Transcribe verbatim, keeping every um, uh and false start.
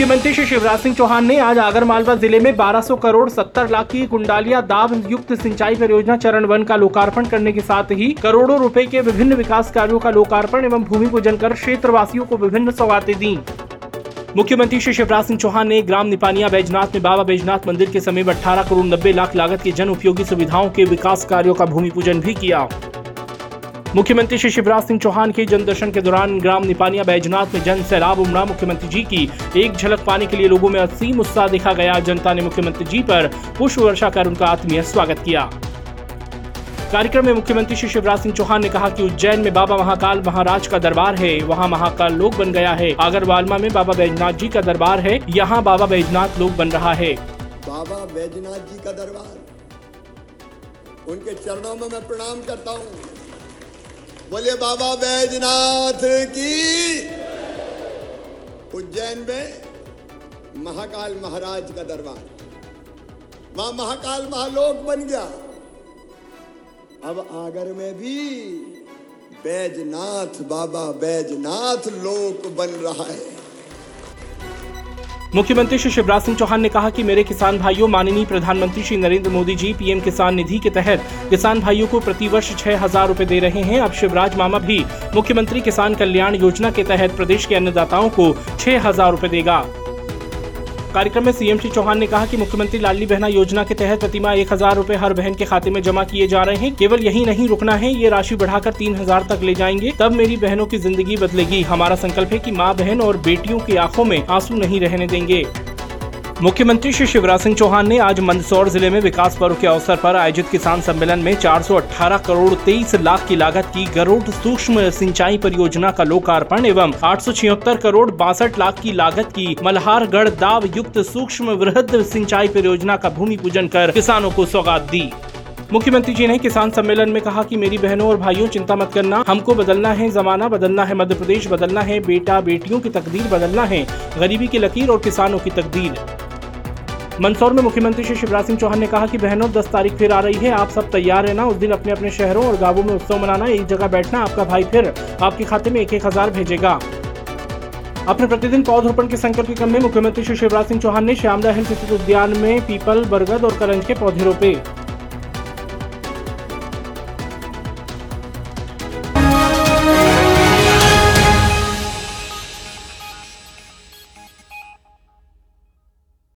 मुख्यमंत्री श्री शिवराज सिंह चौहान ने आज आगरमालवा जिले में बारह सौ करोड़ सत्तर लाख की कुंडालिया दाब युक्त सिंचाई परियोजना चरण वन का लोकार्पण करने के साथ ही करोड़ों रुपए के विभिन्न विकास कार्यों का लोकार्पण एवं भूमि पूजन कर क्षेत्रवासियों को विभिन्न सौगातें दी। मुख्यमंत्री श्री शिवराज सिंह चौहान ने ग्राम निपानिया बैजनाथ में बाबा बैजनाथ मंदिर के समीप अठारह करोड़ नब्बे लाख लागत के जन उपयोगी सुविधाओं के विकास कार्यों का भूमि पूजन भी किया। मुख्यमंत्री श्री शिवराज सिंह चौहान के जन दर्शन के दौरान ग्राम निपानिया बैजनाथ में जन सैलाब उमड़ा। मुख्यमंत्री जी की एक झलक पाने के लिए लोगों में असीम उत्साह देखा गया। जनता ने मुख्यमंत्री जी पर पुष्प वर्षा कर उनका आत्मीय स्वागत किया। कार्यक्रम में मुख्यमंत्री श्री शिवराज सिंह चौहान ने कहा कि उज्जैन में बाबा महाकाल महाराज का दरबार है, वहाँ महाकाल लोक बन गया है। आगरमालवा में बाबा बैजनाथ जी का दरबार है, यहाँ बाबा बैजनाथ लोक बन रहा है। बाबा बैजनाथ जी का दरबार, उनके चरणों में मैं प्रणाम करता हूँ। बोले बाबा बैजनाथ की। उज्जैन में महाकाल महाराज का दरबार, वहां महाकाल महालोक बन गया। अब आगर में भी बैजनाथ, बाबा बैजनाथ लोक बन रहा है। मुख्यमंत्री श्री शिवराज सिंह चौहान ने कहा कि मेरे किसान भाइयों, माननीय प्रधानमंत्री श्री नरेन्द्र मोदी जी पीएम किसान निधि के तहत किसान भाइयों को प्रतिवर्ष छह हजार रूपए दे रहे हैं। अब शिवराज मामा भी मुख्यमंत्री किसान कल्याण योजना के तहत प्रदेश के अन्नदाताओं को छह हजार रूपए देगा। कार्यक्रम में सीएम श्री चौहान ने कहा कि मुख्यमंत्री लाली बहना योजना के तहत प्रतिमा एक हजार रूपए हर बहन के खाते में जमा किए जा रहे हैं। केवल यही नहीं रुकना है, ये राशि बढ़ाकर तीन हजार तक ले जाएंगे। तब मेरी बहनों की जिंदगी बदलेगी। हमारा संकल्प है कि माँ, बहन और बेटियों की आंखों में आंसू नहीं रहने देंगे। मुख्यमंत्री श्री शिवराज सिंह चौहान ने आज मंदसौर जिले में विकास पर्व के अवसर पर आयोजित किसान सम्मेलन में चार सौ अठारह करोड़ तेईस लाख की लागत की गरोड सूक्ष्म सिंचाई परियोजना का लोकार्पण एवं आठ सौ छिहत्तर करोड़ बासठ लाख की लागत की मलहारगढ़ दाब युक्त सूक्ष्म वृहद सिंचाई परियोजना का भूमि पूजन कर किसानों को सौगात दी। मुख्यमंत्री जी ने किसान सम्मेलन में कहा कि मेरी बहनों और भाइयों, चिंता मत करना, हमको बदलना है, जमाना बदलना है, मध्य प्रदेश बदलना है, बेटा बेटियों की तकदीर बदलना है, गरीबी की लकीर और किसानों की तकदीर। मंदसौर में मुख्यमंत्री श्री शिवराज सिंह चौहान ने कहा कि बहनों, दस तारीख फिर आ रही है, आप सब तैयार है ना। उस दिन अपने अपने शहरों और गांवों में उत्सव मनाना, एक जगह बैठना, आपका भाई फिर आपके खाते में एक एक हजार भेजेगा। अपने प्रतिदिन पौधरोपण के संकल्प के क्रम में मुख्यमंत्री श्री शिवराज सिंह चौहान ने श्यामदाह स्थित उद्यान में पीपल, बरगद और करंज के पौधे रोपे।